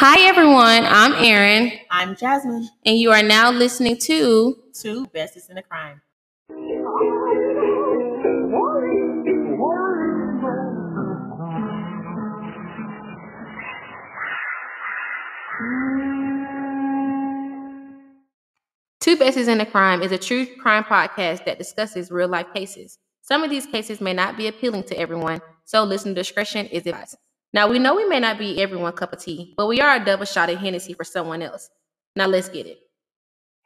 Hi, everyone. I'm Erin. I'm Jasmine. And you are now listening to Two Besties in a Crime. Two Besties in a Crime is a true crime podcast that discusses real-life cases. Some of these cases may not be appealing to everyone, so listener discretion is advised. Now, we know we may not be everyone's cup of tea, but we are a double shot of Hennessy for someone else. Now, let's get it.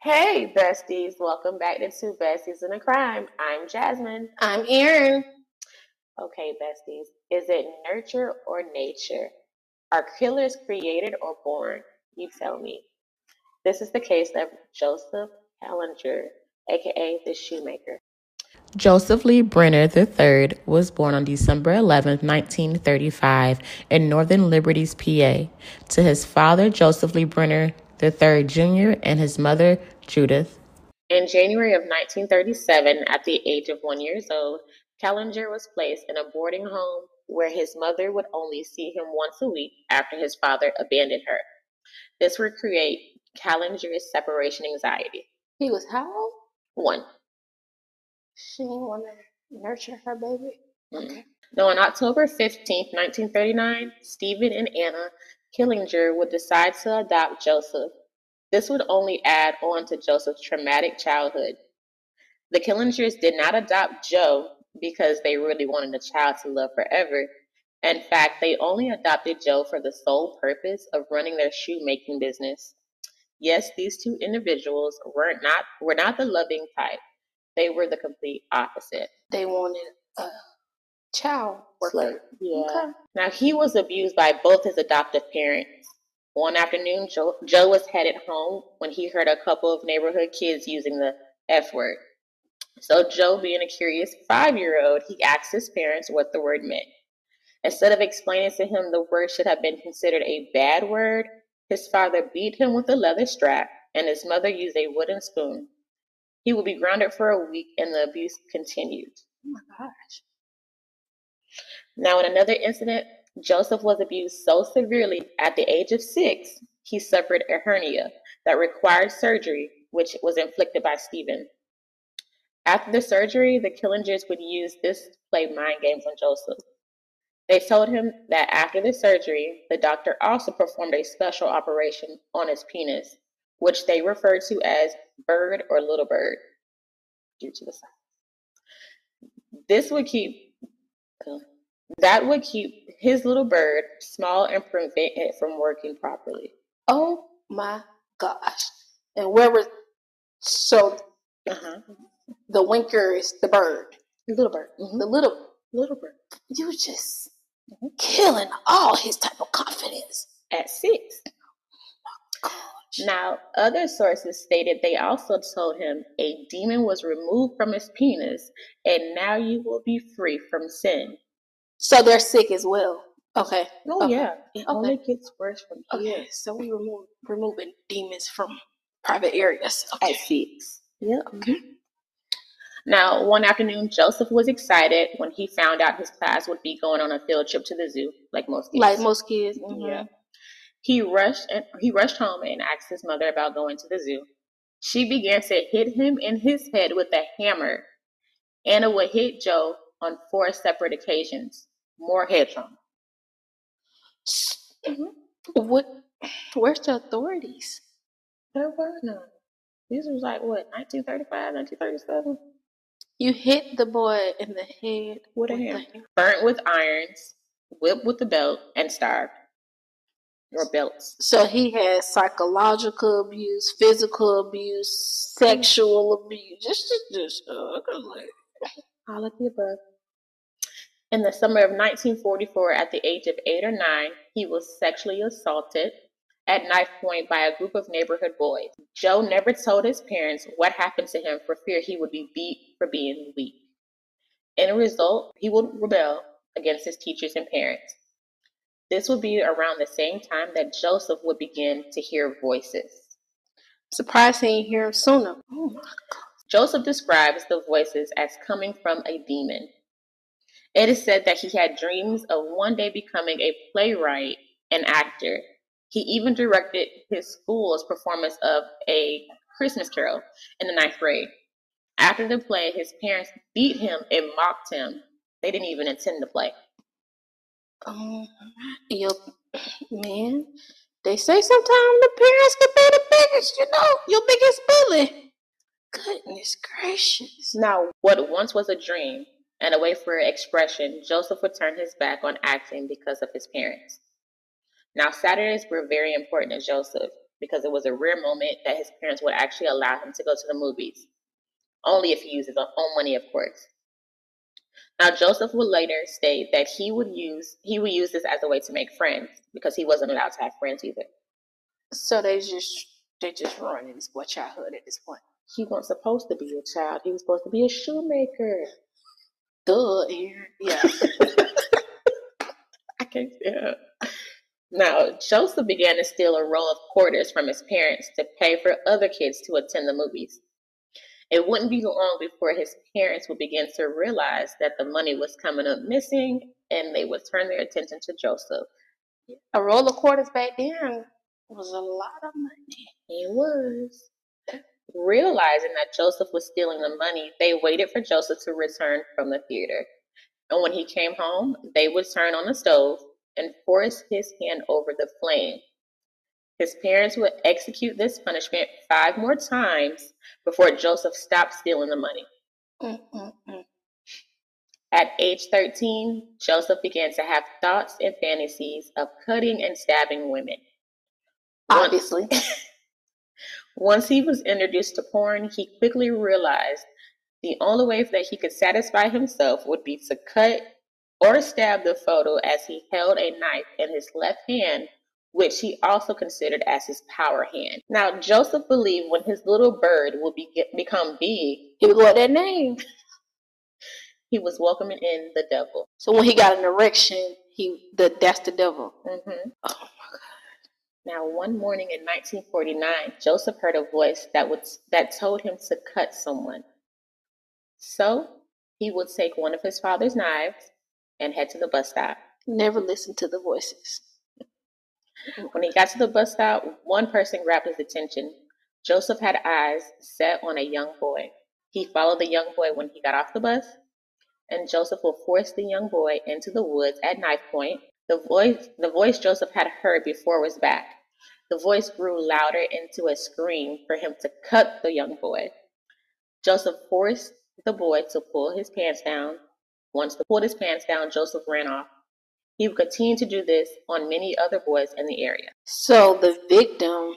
Hey, besties. Welcome back to Two Besties in a Crime. I'm Jasmine. I'm Erin. Okay, besties. Is it nurture or nature? Are killers created or born? You tell me. This is the case of Joseph Kallinger, a.k.a. the Shoemaker. Joseph Lee Brenner III was born on December 11, 1935, in Northern Liberties, PA, to his father, Joseph Lee Brenner III, Jr., and his mother, Judith. In January of 1937, at the age of 1 year old, Kallinger was placed in a boarding home where his mother would only see him once a week after his father abandoned her. This would create Kallinger's separation anxiety. He was how old? 1. She didn't want to nurture her baby. Okay. Now, on October 15, 1939, Stephen and Anna Kallinger would decide to adopt Joseph. This would only add on to Joseph's traumatic childhood. The Kallingers did not adopt Joe because they really wanted a child to love forever. In fact, they only adopted Joe for the sole purpose of running their shoemaking business. Yes, these two individuals were not the loving type. They were the complete opposite. They wanted a child worker. Yeah. Okay. Now, he was abused by both his adoptive parents. One afternoon, Joe was headed home when he heard a couple of neighborhood kids using the F word. So Joe, being a curious 5-year-old, he asked his parents what the word meant. Instead of explaining to him the word should have been considered a bad word, his father beat him with a leather strap and his mother used a wooden spoon. He would be grounded for a week, and the abuse continued. Oh my gosh. Now, in another incident, Joseph was abused so severely at the age of 6, he suffered a hernia that required surgery, which was inflicted by Stephen. After the surgery, the Kallingers would use this to play mind games on Joseph. They told him that after the surgery, the doctor also performed a special operation on his penis, which they referred to as bird or little bird due to the size. That would keep his little bird small and prevent it from working properly. Oh my gosh. And the winker is the bird. The little bird. Mm-hmm. The little bird. You just killing all his type of confidence. At 6. Now, other sources stated they also told him a demon was removed from his penis, and now you will be free from sin. So they're sick as well. Okay. Oh, okay. Yeah. It only gets worse from here. Okay, so we removing demons from private areas. Okay. At 6. Yeah. Okay. Now, one afternoon, Joseph was excited when he found out his class would be going on a field trip to the zoo, like most kids. Mm-hmm. Yeah. He rushed home and asked his mother about going to the zoo. She began to hit him in his head with a hammer. Anna would hit Joe on 4 separate occasions. More head trauma. Where's the authorities? There were none. This was like, 1935, 1937? You hit the boy in the head with a hammer. Burnt with irons, whipped with a belt, and starved. Or belts. So he had psychological abuse, physical abuse, sexual abuse, just all of the above. In the summer of 1944, at the age of 8 or 9, he was sexually assaulted at knife point by a group of neighborhood boys. Joe never told his parents what happened to him for fear he would be beat for being weak. In a result, he would rebel against his teachers and parents. This would be around the same time that Joseph would begin to hear voices. Surprised he didn't hear him sooner. Oh my God. Joseph describes the voices as coming from a demon. It is said that he had dreams of one day becoming a playwright and actor. He even directed his school's performance of A Christmas Carol in the 9th grade. After the play, his parents beat him and mocked him. They didn't even attend the play. Yep, man. They say sometimes the parents can be the biggest, you know, your biggest bully. Goodness gracious. Now, what once was a dream and a way for expression, Joseph would turn his back on acting because of his parents. Now, Saturdays were very important to Joseph because it was a rare moment that his parents would actually allow him to go to the movies. Only if he used his own money, of course. Now, Joseph would later state that he would use this as a way to make friends because he wasn't allowed to have friends either. So they just ruining his boy childhood at this point. He wasn't supposed to be a child. He was supposed to be a shoemaker. Duh, yeah. I can't tell. Now, Joseph began to steal a roll of quarters from his parents to pay for other kids to attend the movies. It wouldn't be long before his parents would begin to realize that the money was coming up missing, and they would turn their attention to Joseph. A roll of quarters back then was a lot of money. It was. Realizing that Joseph was stealing the money, they waited for Joseph to return from the theater. And when he came home, they would turn on the stove and force his hand over the flame. His parents would execute this punishment 5 more times before Joseph stopped stealing the money. At age 13, Joseph began to have thoughts and fantasies of cutting and stabbing women. Obviously. Once he was introduced to porn, he quickly realized the only way that he could satisfy himself would be to cut or stab the photo, as he held a knife in his left hand, which he also considered as his power hand. Now, Joseph believed when his little bird would become big, he would go at that name. He was welcoming in the devil. So when he got an erection, that's the devil. Mm-hmm. Oh, my God. Now, one morning in 1949, Joseph heard a voice that told him to cut someone. So he would take one of his father's knives and head to the bus stop. Never listen to the voices. When he got to the bus stop, one person grabbed his attention. Joseph had eyes set on a young boy. He followed the young boy when he got off the bus, and Joseph would force the young boy into the woods at knife point. The voice Joseph had heard before was back. The voice grew louder into a scream for him to cut the young boy. Joseph forced the boy to pull his pants down. Once he pulled his pants down, Joseph ran off. He would continue to do this on many other boys in the area. So the victim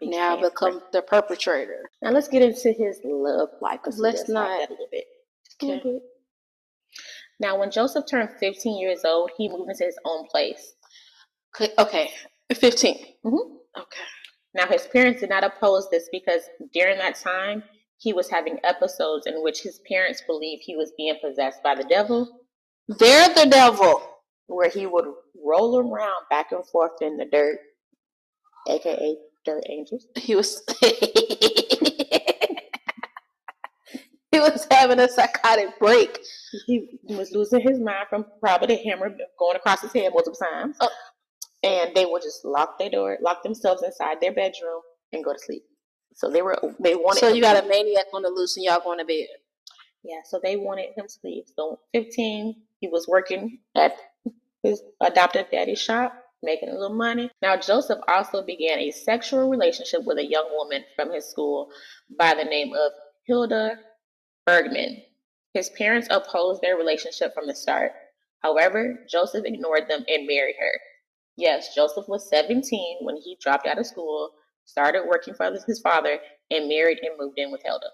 now becomes the perpetrator. Now let's get into his love life. Let's not that a little bit. Okay. Now, when Joseph turned 15 years old, he moved into his own place. Okay, 15. Mm-hmm. Okay. Now, his parents did not oppose this because during that time, he was having episodes in which his parents believed he was being possessed by the devil. They're the devil. Where he would roll around back and forth in the dirt, aka dirt angels. He was having a psychotic break. He was losing his mind from probably the hammer going across his head multiple times. Oh. And they would just lock themselves inside their bedroom, and go to sleep. So they wanted. So you got a maniac on the loose, and y'all going to bed. Yeah. So they wanted him to leave. So 15. He was working at his adoptive daddy's shop, making a little money. Now, Joseph also began a sexual relationship with a young woman from his school by the name of Hilda Bergman. His parents opposed their relationship from the start. However, Joseph ignored them and married her. Yes, Joseph was 17 when he dropped out of school, started working for his father, and married and moved in with Hilda.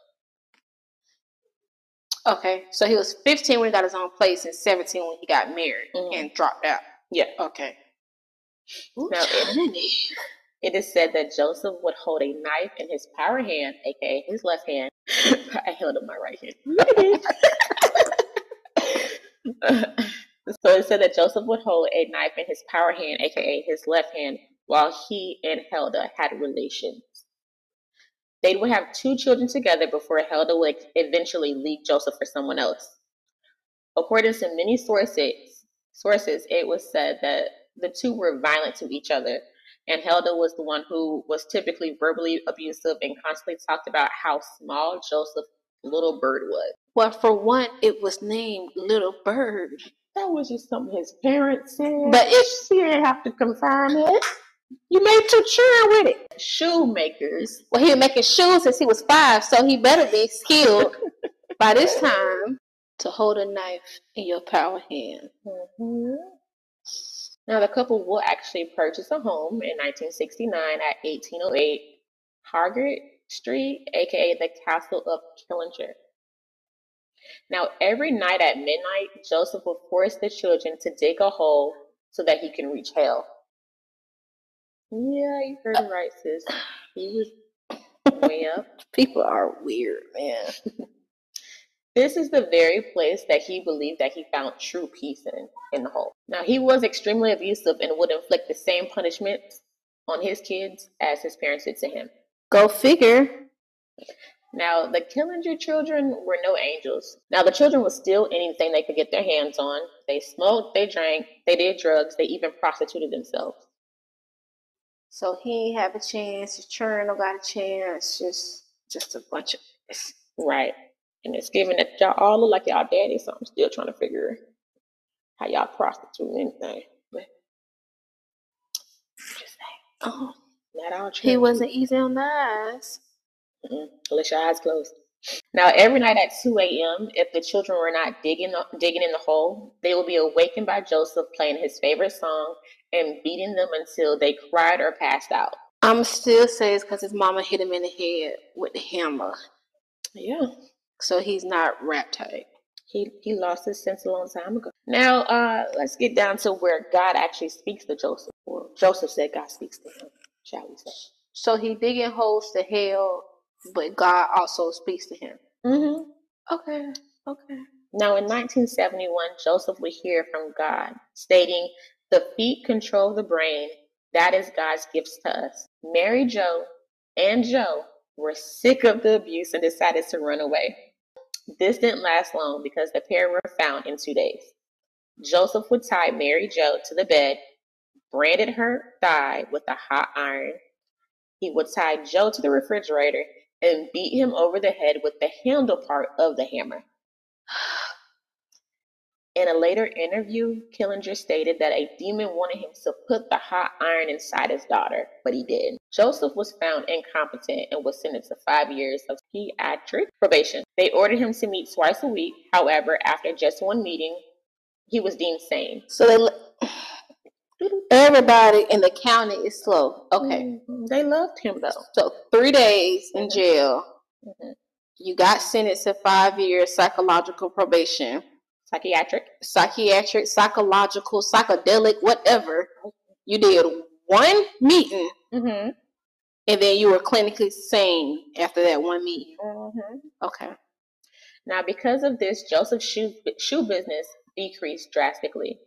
Okay, so he was 15 when he got his own place, and 17 when he got married and dropped out. Yeah. Okay. Ooh, now, it is said that Joseph would hold a knife in his power hand, aka his left hand. I held up my right hand. So it said that Joseph would hold a knife in his power hand, aka his left hand, while he and Hilda had relations. They would have 2 children together before Hilda would eventually leave Joseph for someone else. According to many sources, it was said that the two were violent to each other And Hilda was the one who was typically verbally abusive and constantly talked about how small Joseph Little Bird was. Well, for one, it was named Little Bird. That was just something his parents said. But if she didn't have to confirm it. You made two children with it. Shoemakers. Well, he was making shoes since he was 5, so he better be skilled by this time to hold a knife in your power hand. Mm-hmm. Now, the couple will actually purchase a home in 1969 at 1808 Hargett Street, aka the Castle of Kallinger. Now, every night at midnight, Joseph will force the children to dig a hole so that he can reach hell. Yeah, you heard him right, sis. He was way up. People are weird, man. This is the very place that he believed that he found true peace in the hole. Now, he was extremely abusive and would inflict the same punishments on his kids as his parents did to him. Go figure. Now, the Kallinger children were no angels. Now, the children would steal anything they could get their hands on. They smoked, they drank, they did drugs, they even prostituted themselves. So he ain't have a chance, his children don't got a chance, just a bunch of this. Right. And it's given that y'all all look like y'all daddy, so I'm still trying to figure how y'all prostitute anything. But just like, oh, not all true. He wasn't easy on the eyes. Mm-hmm. Unless your eyes closed. Now, every night at 2 a.m., if the children were not digging in the hole, they would be awakened by Joseph playing his favorite song and beating them until they cried or passed out. I'm still saying it's because his mama hit him in the head with the hammer. Yeah. So he's not rap type. He lost his sense a long time ago. Now, let's get down to where God actually speaks to Joseph. Or Joseph said God speaks to him, shall we say. So he digging holes to hell, but God also speaks to him. Mm-hmm. Okay. Now, in 1971, Joseph would hear from God stating, "The feet control the brain. That is God's gifts to us." Mary Jo and Joe were sick of the abuse and decided to run away. This didn't last long because the pair were found in 2 days. Joseph would tie Mary Jo to the bed, branded her thigh with a hot iron. He would tie Joe to the refrigerator and beat him over the head with the handle part of the hammer. In a later interview, Kallinger stated that a demon wanted him to put the hot iron inside his daughter, but he didn't. Joseph was found incompetent and was sentenced to 5 years of psychiatric probation. They ordered him to meet twice a week. However, after just one meeting, he was deemed sane. So everybody in the county is slow. Okay. Mm-hmm. They loved him, though. So 3 days in jail. Mm-hmm. You got sentenced to 5 years psychological probation. Psychiatric, psychological, psychedelic, whatever. You did one meeting, mm-hmm. and then you were clinically sane after that one meeting. Mm-hmm. Okay. Now, because of this, Joseph's shoe business decreased drastically.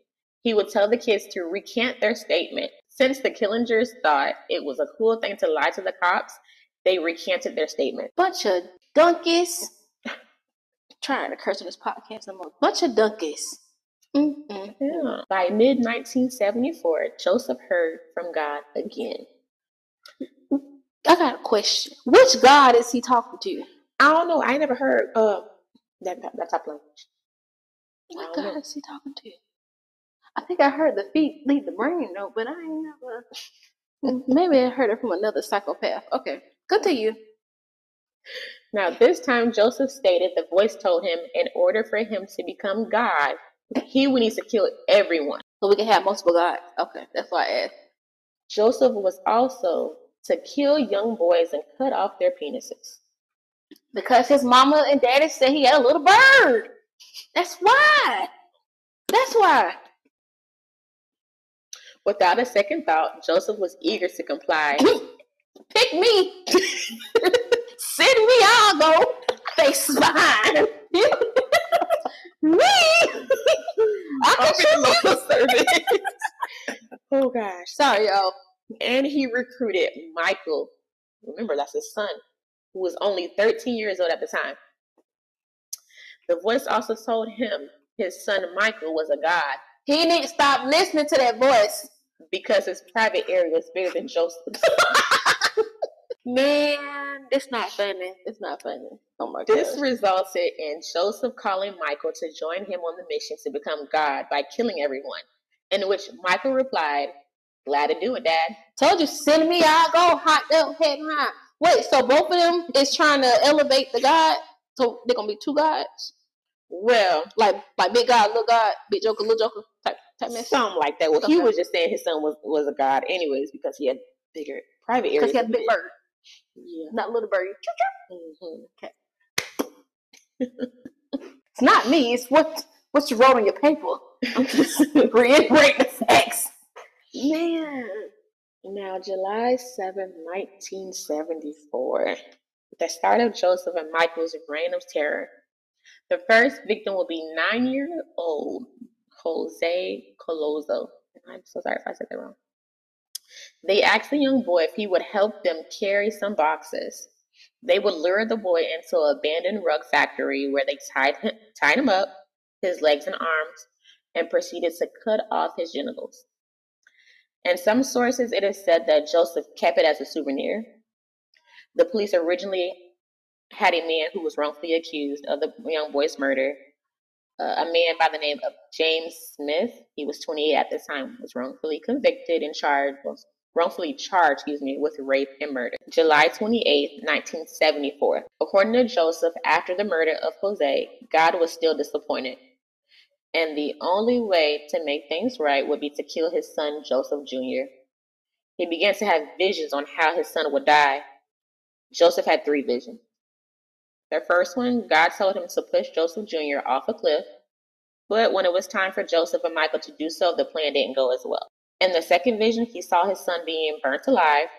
He would tell the kids to recant their statement. Since the Killingers thought it was a cool thing to lie to the cops, they recanted their statement. Bunch of donkeys. Trying to curse on this podcast no more. Bunch of donkeys. Mm-hmm. Yeah. By mid-1974, Joseph heard from God again. I got a question. Which God is he talking to? I don't know. I never heard that type of language. What God is he talking to? I think I heard the feet leave the brain, though, but I ain't never. Maybe I heard it from another psychopath. Okay. Good to you. Now, this time, Joseph stated the voice told him in order for him to become God, he would need to kill everyone. So we can have multiple gods. Okay, that's why I asked. Joseph was also to kill young boys and cut off their penises. Because his mama and daddy said he had a little bird. That's why. Without a second thought, Joseph was eager to comply. Pick me. Send me, I'll go. Face mine. Me. I can choose. Oh, gosh. Sorry, y'all. And he recruited Michael. Remember, that's his son, who was only 13 years old at the time. The voice also told him his son, Michael, was a god. He didn't stop listening to that voice. because his private area is bigger than Joseph's. Man, it's not funny. It's not funny. Oh my God. This resulted in Joseph calling Michael to join him on the mission to become God by killing everyone. In which Michael replied, "Glad to do it, Dad. Told you, send me, I'll go hot up, head high." Wait, so both of them is trying to elevate the God? So they're gonna be two gods? Well, like big God, little God, big joker, little joker type mess. Something like that. Well, okay. He was just saying his son was a god anyways because he had bigger private areas. Because he had a big bird. Yeah. Not little birdie. Mm-hmm. Okay. It's not me, it's what you wrote on your paper. I'm just reiterating the facts. Man. Now, July 7, 1974, the start of Joseph and Michael's reign of terror. The first victim will be 9-year-old José Collazo. I'm so sorry if I said that wrong. They asked the young boy if he would help them carry some boxes. They would lure the boy into an abandoned rug factory where they tied him up, his legs and arms, and proceeded to cut off his genitals. In some sources, it is said that Joseph kept it as a souvenir. The police originally had a man who was wrongfully accused of the young boy's murder. A man by the name of James Smith, he was 28 at the time, was wrongfully convicted and wrongfully charged, with rape and murder. July 28, 1974. According to Joseph, after the murder of José, God was still disappointed. And the only way to make things right would be to kill his son, Joseph Jr. He began to have visions on how his son would die. Joseph had 3 visions. The first one, God told him to push Joseph Jr. off a cliff, but when it was time for Joseph and Michael to do so, the plan didn't go as well. In the second vision, he saw his son being burnt alive.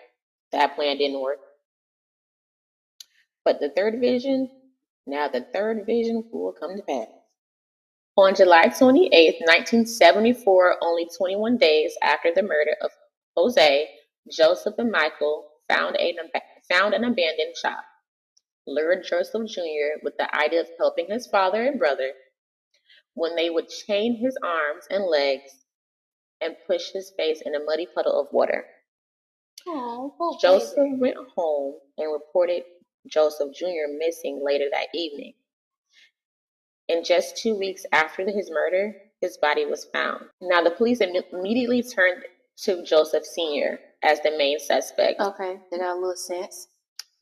That plan didn't work. But the third vision will come to pass. On July 28, 1974, only 21 days after the murder of José, Joseph and Michael found an abandoned shop, lured Joseph Jr. with the idea of helping his father and brother when they would chain his arms and legs and push his face in a muddy puddle of water. Oh, Joseph went home and reported Joseph Jr. missing later that evening. And just 2 weeks after his murder, his body was found. Now, the police immediately turned to Joseph Sr. as the main suspect. Okay, that got a little sense.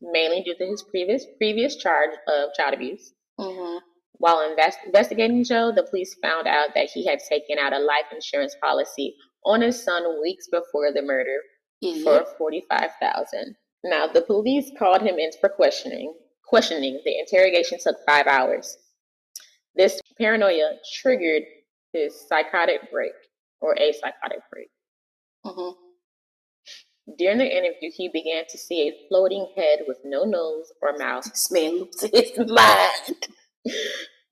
Mainly due to his previous charge of child abuse. Mm-hmm. While investigating Joe, the police found out that he had taken out a life insurance policy on his son weeks before the murder for $45,000. Now, the police called him in for questioning. The interrogation took 5 hours. This paranoia triggered his psychotic break. Mm-hmm. During the interview, he began to see a floating head with no nose or mouth. This man looks at his mind.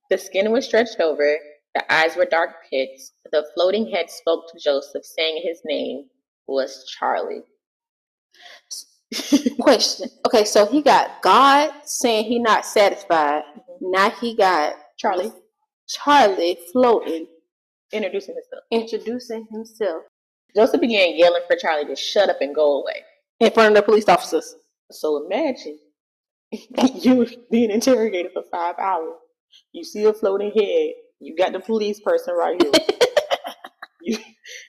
The skin was stretched over. The eyes were dark pits. The floating head spoke to Joseph, saying his name was Charlie. Question. Okay, so he got God saying he not satisfied. Mm-hmm. Now he got Charlie floating. Introducing himself. Joseph began yelling for Charlie to shut up and go away. In front of the police officers. So imagine you being interrogated for 5 hours. You see a floating head. You got the police person right here.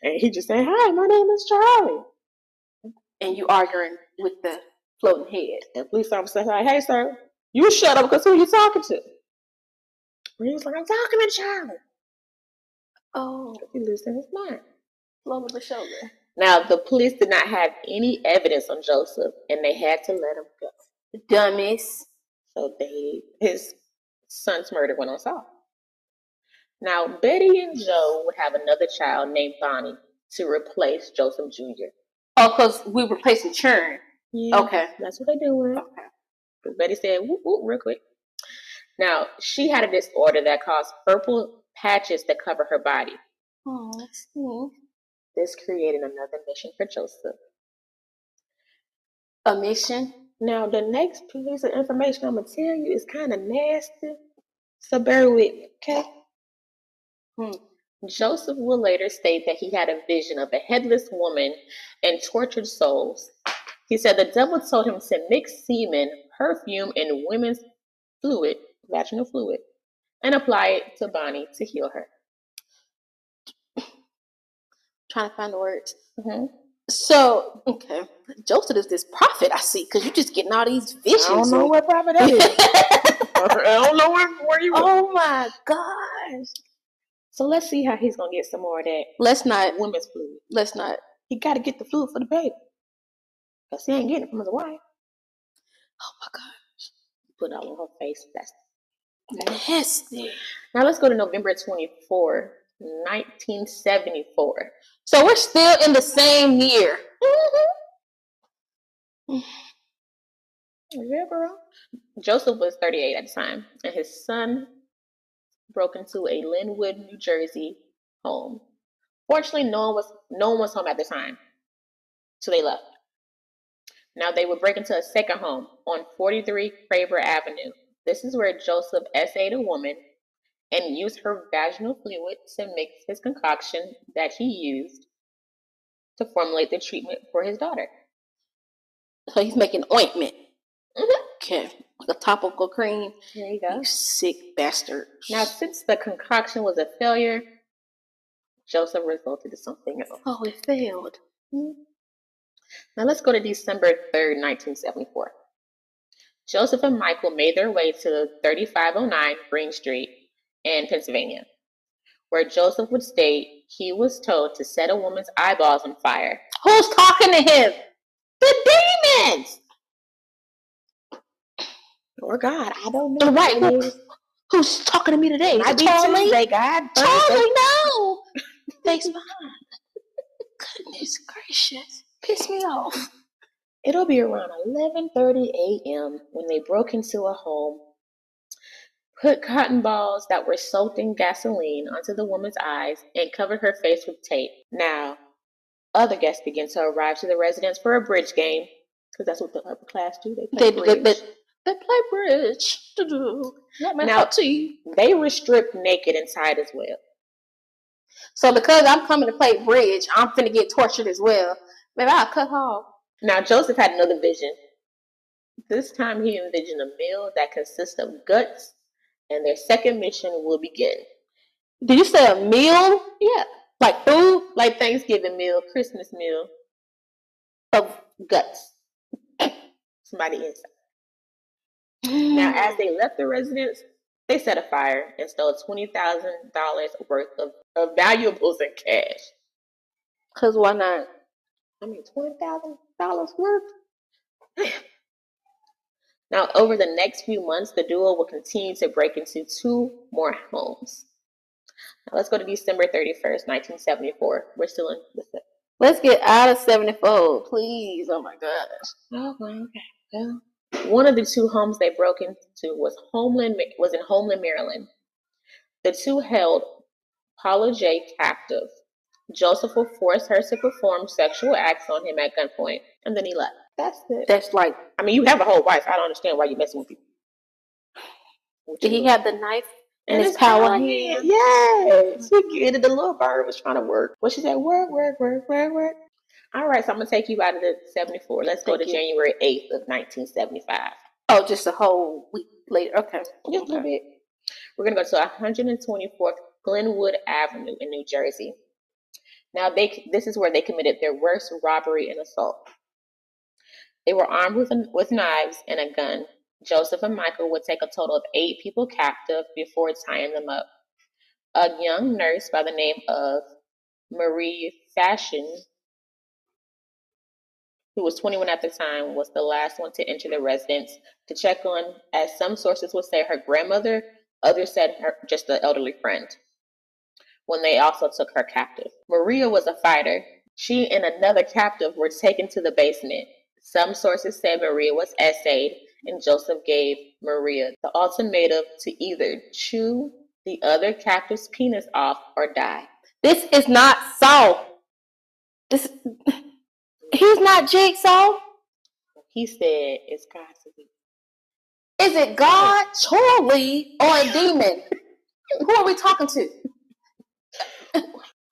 And he just saying, "Hi, my name is Charlie." And you arguing with the floating head. And the police officer's like, "Hey, sir, you shut up because who you talking to?" He was like, "I'm talking to Charlie." Oh. He lives in his mind. Over the shoulder. Now, the police did not have any evidence on Joseph, and they had to let him go. Dummies. So his son's murder went unsolved. Now, Betty and Joe would have another child named Bonnie to replace Joseph Jr. Oh, because we replaced the churn. Yeah, okay. That's what they doing. Okay. But Betty said, whoop, whoop, real quick. Now, she had a disorder that caused purple patches to cover her body. Oh, that's cool. This created another mission for Joseph. A mission? Now, the next piece of information I'm going to tell you is kind of nasty. So bear with me, okay? Joseph will later state that he had a vision of a headless woman and tortured souls. He said the devil told him to mix semen, perfume, and women's fluid, vaginal fluid, and apply it to Bonnie to heal her. Trying to find the words. Mm-hmm. So, okay, Joseph is this prophet I see, because you're just getting all these visions. I don't know what prophet that is. I don't know where you were. Oh my gosh. So let's see how he's going to get some more of that. Let's not. Women's fluid. Let's not. He got to get the fluid for the baby. Because he ain't getting it from his wife. Oh my gosh. Put it all on her face. That's nasty. Now let's go to November 24, 1974. So we're still in the same year. Mm-hmm. Yeah, bro. Joseph was 38 at the time, and his son broke into a Linwood, New Jersey home. Fortunately, no one was home at the time, so they left. Now they would break into a second home on 43 Craver Avenue. This is where Joseph essayed a woman and used her vaginal fluid to mix his concoction that he used to formulate the treatment for his daughter. So he's making ointment. Mm-hmm. Okay. Like a topical cream. There you go. You sick bastard. Now, since the concoction was a failure, Joseph resulted to something else. Oh, it failed. Mm-hmm. Now, let's go to December 3rd, 1974. Joseph and Michael made their way to 3509 Green Street in Pennsylvania, where Joseph would state he was told to set a woman's eyeballs on fire. Who's talking to him? The demons! Or God, I don't know. Right, who's talking to me today? Might be Tuesday, God. Charlie, no! Thanks, Mom. Goodness gracious. Piss me off. It'll be around 11:30 a.m. when they broke into a home, put cotton balls that were soaked in gasoline onto the woman's eyes, and covered her face with tape. Now, other guests began to arrive to the residence for a bridge game, because that's what the upper class do. They play bridge. Now, they were stripped naked and tied as well. So because I'm coming to play bridge, I'm finna get tortured as well. Maybe I'll cut off. Now, Joseph had another vision. This time he envisioned a meal that consists of guts, and their second mission will begin. Did you say a meal? Yeah. Like food? Like Thanksgiving meal, Christmas meal of guts. Somebody inside. Now, as they left the residence, they set a fire and stole $20,000 worth of valuables and cash. Because why not? I mean, $20,000 worth? Now, over the next few months, the duo will continue to break into two more homes. Now, let's go to December 31st, 1974. We're still in the set. Let's get out of 74, please. Oh, my gosh. Okay. Well, one of the two homes they broke into was in Homeland, Maryland. The two held Paula J. captive. Joseph will force her to perform sexual acts on him at gunpoint, and then he left. That's it. That's like, I mean, you have a whole wife. I don't understand why you're messing with people. Did he have the knife in his power hand? Yes. The little bird was trying to work. Well, she said, work. All right, so I'm going to take you out of the 74. Let's go to January 8th of 1975. Oh, just a whole week later. Okay. Just a little bit. We're going to go to 124th Glenwood Avenue in New Jersey. Now, this is where they committed their worst robbery and assault. They were armed with knives and a gun. Joseph and Michael would take a total of 8 people captive before tying them up. A young nurse by the name of Marie Fashion, who was 21 at the time, was the last one to enter the residence to check on, as some sources would say, her grandmother, others said just an elderly friend, when they also took her captive. Maria was a fighter. She and another captive were taken to the basement. Some sources said Maria was essayed, and Joseph gave Maria the ultimatum to either chew the other captive's penis off or die. This is not Saul. He's not Jigsaw. He said it's God to be. Is it God, Charlie, or a demon? Who are we talking to? I'm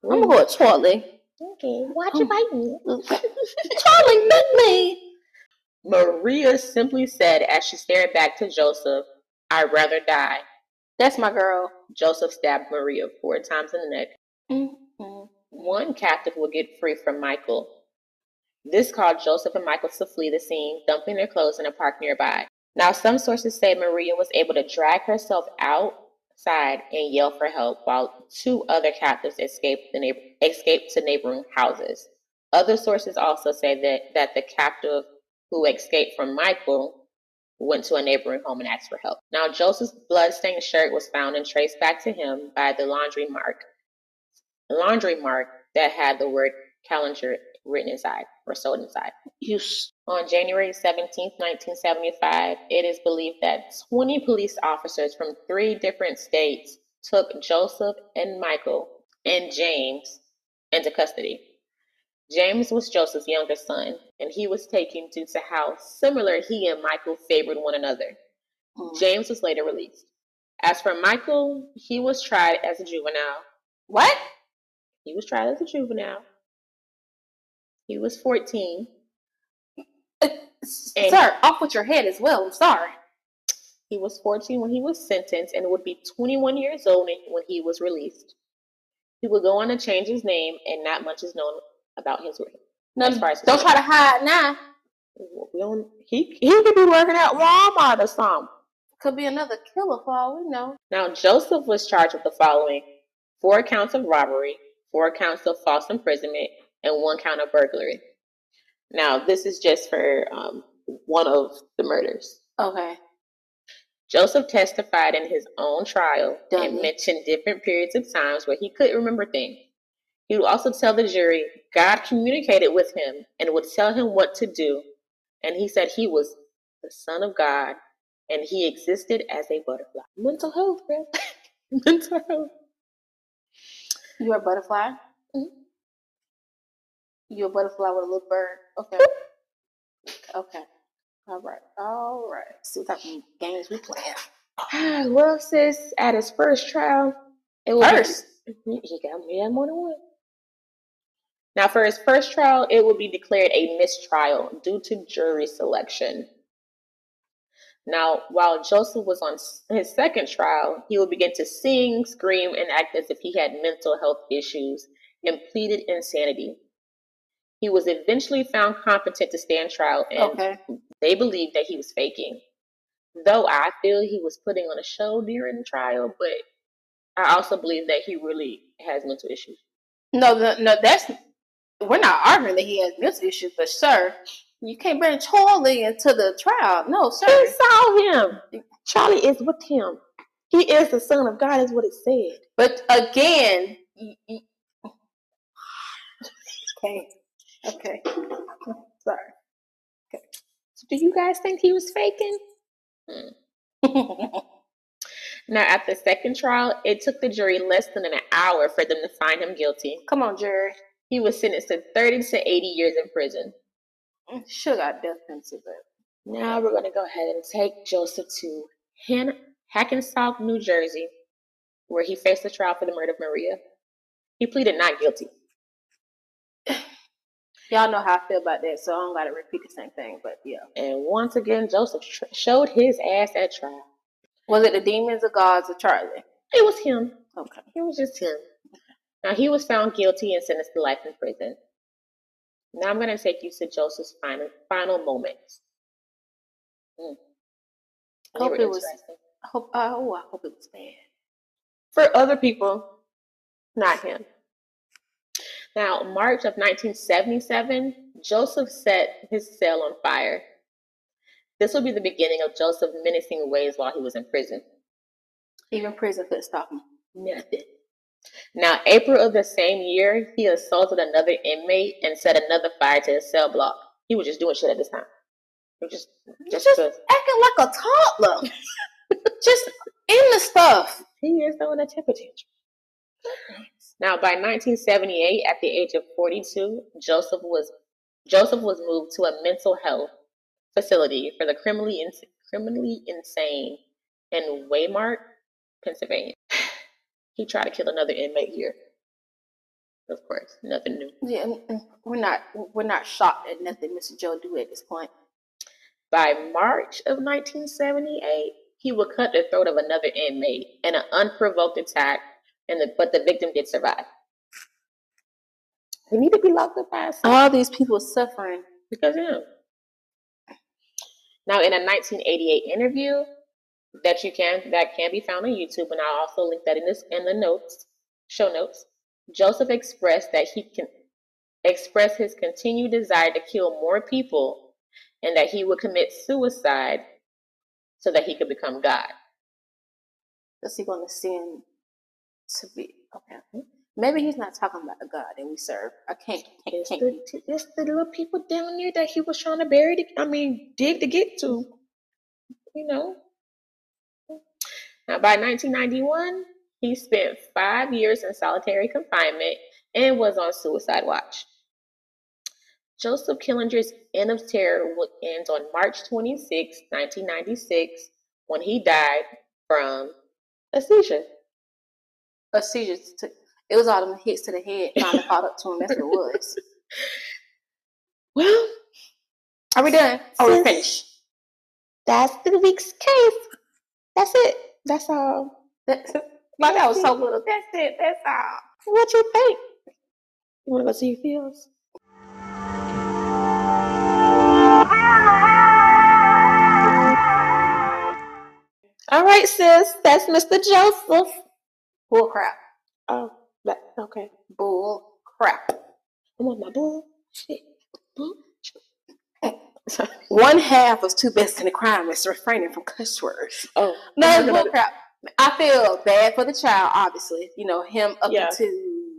gonna go with Twirly. Okay, watch it bite me. Twirly, bit me! Maria simply said as she stared back to Joseph, "I'd rather die." "That's my girl." Joseph stabbed Maria 4 times in the neck. Mm-hmm. "One captive will get free from Michael." This caused Joseph and Michael to flee the scene, dumping their clothes in a park nearby. Now, some sources say Maria was able to drag herself outside and yell for help, while 2 other captives escaped to neighboring houses. Other sources also say that the captive who escaped from Michael went to a neighboring home and asked for help. Now, Joseph's blood-stained shirt was found and traced back to him by the laundry mark that had the word Kallinger written inside, or sewed inside. Yes. On January 17, 1975, it is believed that 20 police officers from 3 different states took Joseph and Michael and James into custody. James was Joseph's younger son, and he was taken due to how similar he and Michael favored one another. James was later released. As for Michael, he was tried as a juvenile. What? He was tried as a juvenile. He was 14. Sir, off with your head as well. I'm sorry. He was 14 when he was sentenced and would be 21 years old when he was released. He would go on to change his name, and not much is known about his work. Don't try to hide now. He could be working at Walmart or something. Could be another killer for all we know. Now, Joseph was charged with the following: 4 counts of robbery, 4 counts of false imprisonment, and 1 count of burglary. Now, this is just for one of the murders. Okay. Joseph testified in his own trial and mentioned different periods of times where he couldn't remember things. He would also tell the jury God communicated with him and would tell him what to do. And he said he was the son of God and he existed as a butterfly. Mental health, bro. Mental health. You're a butterfly? Mm-hmm. You're a butterfly with a little bird. Okay. Okay. All right. See what type of games we playing. Well, sis, at his first trial, it was first. He got me at more than one. Now, for his first trial, it would be declared a mistrial due to jury selection. Now, while Joseph was on his second trial, he would begin to sing, scream, and act as if he had mental health issues and pleaded insanity. He was eventually found competent to stand trial, and they believed that he was faking. Though I feel he was putting on a show during the trial, but I also believe that he really has mental issues. No, we're not arguing that he has mental issues, but sir, you can't bring Charlie into the trial. No, sir. He saw him. Charlie is with him. He is the son of God, is what it said. But again, Okay. Sorry. Okay. So do you guys think he was faking? Now, at the second trial, it took the jury less than an hour for them to find him guilty. Come on, jury. He was sentenced to 30 to 80 years in prison. Sure got death penalty, but now we're going to go ahead and take Joseph to Hackensack, New Jersey, where he faced the trial for the murder of Maria. He pleaded not guilty. Y'all know how I feel about that, so I don't got to repeat the same thing, but yeah. And once again, Joseph showed his ass at trial. Was it the demons or gods or Charlie? It was him. Okay. It was just him. Okay. Now, he was found guilty and sentenced to life in prison. Now, I'm going to take you to Joseph's final moments. I hope it was bad. For other people, not him. Now, March of 1977, Joseph set his cell on fire. This would be the beginning of Joseph's menacing ways while he was in prison. Even prison couldn't stop him. Nothing. Now, April of the same year, he assaulted another inmate and set another fire to his cell block. He was just doing shit at this time. He was just acting like a toddler. Just in the stuff. He is throwing a temper tantrum. Now, by 1978, at the age of 42, Joseph was moved to a mental health facility for the criminally insane in Waymark, Pennsylvania. He tried to kill another inmate here. Of course, nothing new. Yeah, we're not shocked at nothing Mr. Joe do at this point. By March of 1978, he would cut the throat of another inmate in an unprovoked attack, but the victim did survive. They need to be locked up by all these people suffering because of him. Now, in a 1988 interview that can be found on YouTube, and I'll also link that in the show notes, Joseph expressed that he can express his continued desire to kill more people, and that he would commit suicide so that he could become God. Is he going to sin to be okay? Maybe he's not talking about the God that we serve. I can't. It's the little people down there that he was trying to dig to get to. You know. Now, by 1991, he spent 5 years in solitary confinement and was on suicide watch. Joseph Kallinger's end of terror would end on March 26, 1996, when he died from a seizure. A seizure to... It was all them hits to the head trying to caught up to him. That's what it was. Well, are we done? Are we finished? That's the week's case. That's it. That's all. Why that was so little. That's it. That's all. What you think? You want to go see your feels? All right, sis. That's Mr. Joseph. Bull crap. Oh. Okay. Bull crap. I want my bull shit. Bull shit. One half of Two Besties in a Crime is refraining from cuss words. Oh. No, bull crap. I feel bad for the child, obviously. You know, him up to,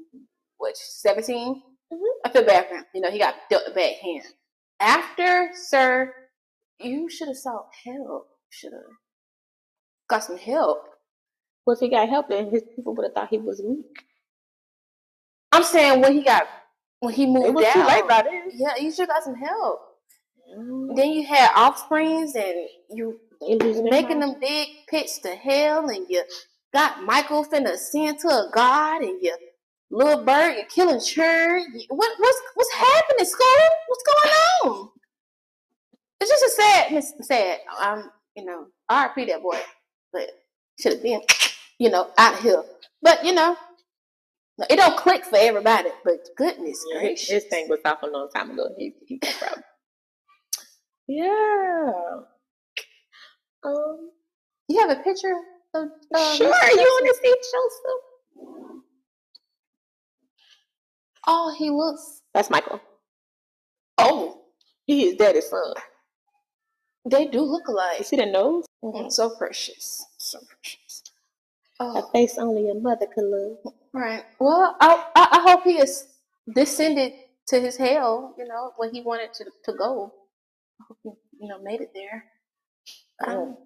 17? Mm-hmm. I feel bad for him. You know, he got dealt a bad hand. After, sir, you should have sought help. Should have got some help. Well, if he got help, then his people would have thought he was weak. I'm saying when he moved down. It was too late by then. Yeah, you should have got some help. Mm. Then you had offsprings and you making them big pitch to hell, and you got Michael finna sin to a god, and you little bird, you're killing churn. What's happening, school? What's going on? It's just a sad. R.I.P. that boy, but should have been, out here. But it don't click for everybody, but goodness gracious. His thing was off a long time ago. He probably. Yeah. You have a picture of sure, Mr. You want to see Joseph? Oh, he looks. That's Michael. Oh, he is daddy's son. They do look alike. You see the nose? Mm-hmm. So precious. So precious. Oh. A face only a mother could love. Right. Well, I hope he is descended to his hell, where he wanted to go. I hope he, made it there. I don't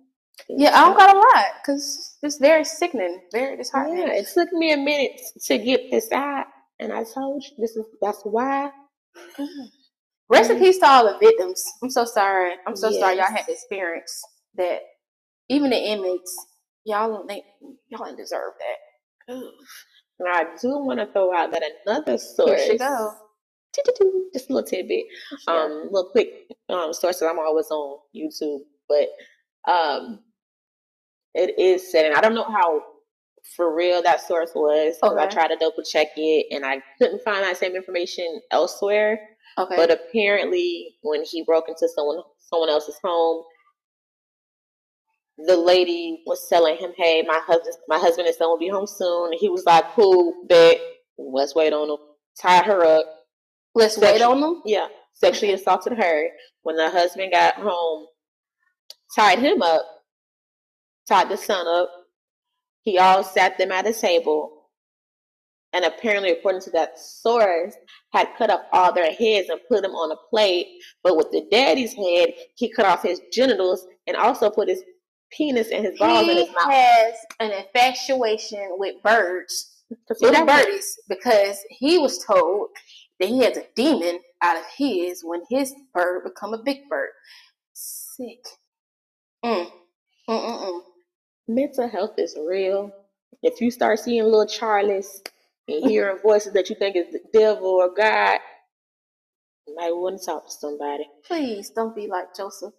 got a lot, because it's very sickening, very disheartening. Yeah, it took me a minute to get this out, and I told you, that's why. Mm. Rest in peace to all the victims. I'm so sorry. I'm so sorry y'all had to experience that. Even the inmates, y'all didn't deserve that. Ooh. Now, I do want to throw out that another source. Here she go. Just a little tidbit. Sure. Little quick sources. I'm always on YouTube, but it is said, and I don't know how for real that source was, because I tried to double check it, and I couldn't find that same information elsewhere. Okay. But apparently, when he broke into someone else's home, the lady was telling him, "Hey, my husband and son will be home soon." And he was like, "Cool, bet. Let's wait on them." Tied her up. Let's wait on them? Yeah. Sexually assaulted her. When the husband got home, tied him up, tied the son up. He all sat them at a table. And apparently, according to that source, had cut off all their heads and put them on a plate. But with the daddy's head, he cut off his genitals and also put his penis and his balls in his mouth. He has an infatuation with birds. Little birdies. Because he was told that he has a demon out of his when his bird become a big bird. Sick. Mental health is real. If you start seeing little Charlies and hearing voices that you think is the devil or God, you might want to talk to somebody. Please don't be like Joseph.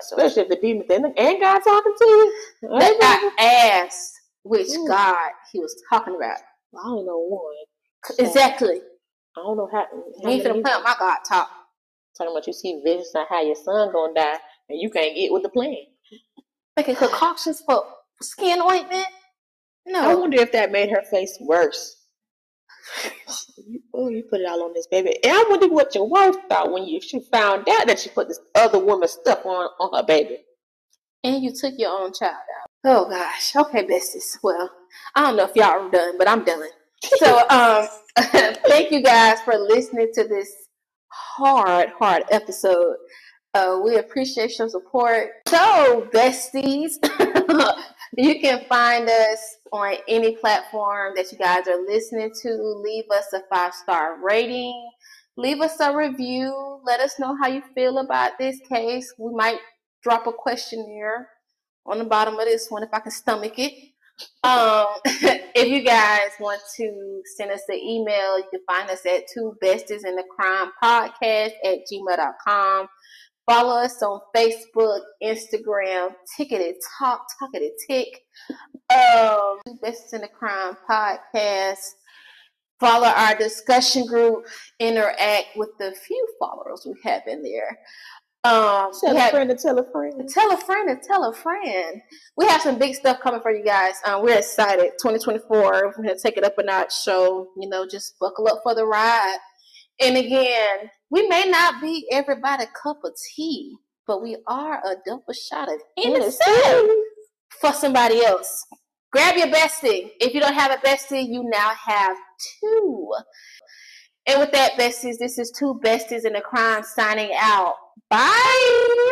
Especially if the demon thing, ain't God talking to you? That I asked which God he was talking about. Well, I don't know one. Exactly. I don't know how. You ain't finna play with my God talk. Talking about you see visions on how your son gonna die and you can't get with the plan. Making concoctions for skin ointment? No. I wonder if that made her face worse. You put it all on this baby. And I wonder what your wife thought when she found out that she put this other woman's stuff on her baby. And you took your own child out. Oh gosh. Okay, besties. Well, I don't know if y'all are done, but I'm done. So thank you guys for listening to this hard episode. We appreciate your support. So, besties, you can find us on any platform that you guys are listening to. Leave us a 5-star rating. Leave us a review. Let us know how you feel about this case. We might drop a questionnaire on the bottom of this one if I can stomach it. If you guys want to send us an email, you can find us at twobestiesinthecrimepodcast@gmail.com. Follow us on Facebook, Instagram, Tickety Talk, Talkity Tick. Two Besties in the Crime Podcast. Follow our discussion group. Interact with the few followers we have in there. Tell a friend to tell a friend. We have some big stuff coming for you guys. We're excited. 2024, we're gonna take it up a notch. So just buckle up for the ride. And again, we may not be everybody's cup of tea, but we are a double shot of innocent for somebody else. Grab your bestie. If you don't have a bestie, you now have two. And with that, besties, this is Two Besties in a Crime signing out. Bye.